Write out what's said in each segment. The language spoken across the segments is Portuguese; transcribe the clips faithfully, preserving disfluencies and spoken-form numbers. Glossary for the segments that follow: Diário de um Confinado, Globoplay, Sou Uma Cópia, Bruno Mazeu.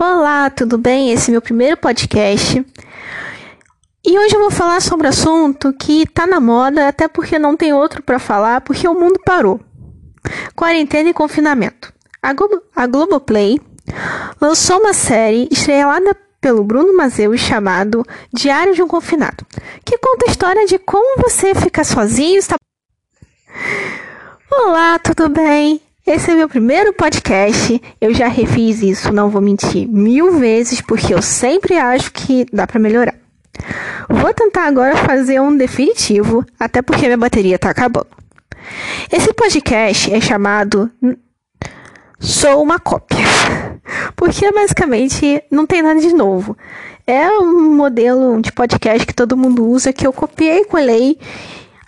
Olá, tudo bem? Esse é meu primeiro podcast. E hoje eu vou falar sobre um assunto que tá na moda, até porque não tem outro para falar, porque o mundo parou. Quarentena e confinamento. A, Globo, a Globoplay lançou uma série estrelada pelo Bruno Mazeu chamado Diário de um Confinado, que conta a história de como você fica sozinho. Está... Olá, tudo bem? Esse é meu primeiro podcast, eu já refiz isso, não vou mentir, mil vezes, porque eu sempre acho que dá para melhorar. Vou tentar agora fazer um definitivo, até porque minha bateria tá acabando. Esse podcast é chamado Sou Uma Cópia, porque basicamente não tem nada de novo. É um modelo de podcast que todo mundo usa, que eu copiei e colei.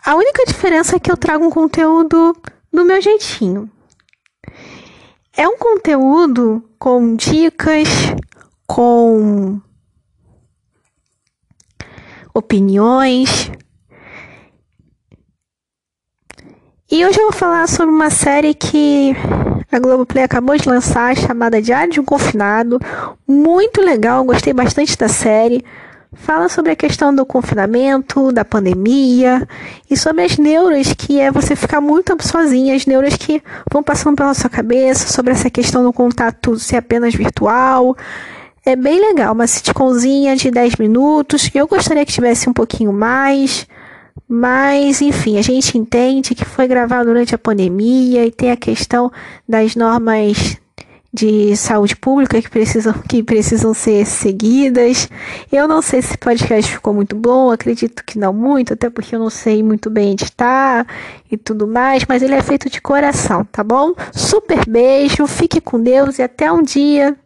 A única diferença é que eu trago um conteúdo do meu jeitinho. É um conteúdo com dicas, com opiniões. E hoje eu vou falar sobre uma série que a Globoplay acabou de lançar, chamada Diário de um Confinado. Muito legal, gostei bastante da série. Fala sobre a questão do confinamento, da pandemia e sobre as neuras, que é você ficar muito tempo sozinha, as neuras que vão passando pela sua cabeça, sobre essa questão do contato ser apenas virtual. É bem legal, uma sitcomzinha de dez minutos, eu gostaria que tivesse um pouquinho mais, mas enfim, a gente entende que foi gravado durante a pandemia e tem a questão das normas de saúde pública que precisam, que precisam ser seguidas. Eu não sei se o podcast ficou muito bom, acredito que não muito, até porque eu não sei muito bem editar e tudo mais, mas ele é feito de coração, tá bom? Super beijo, fique com Deus e até um dia.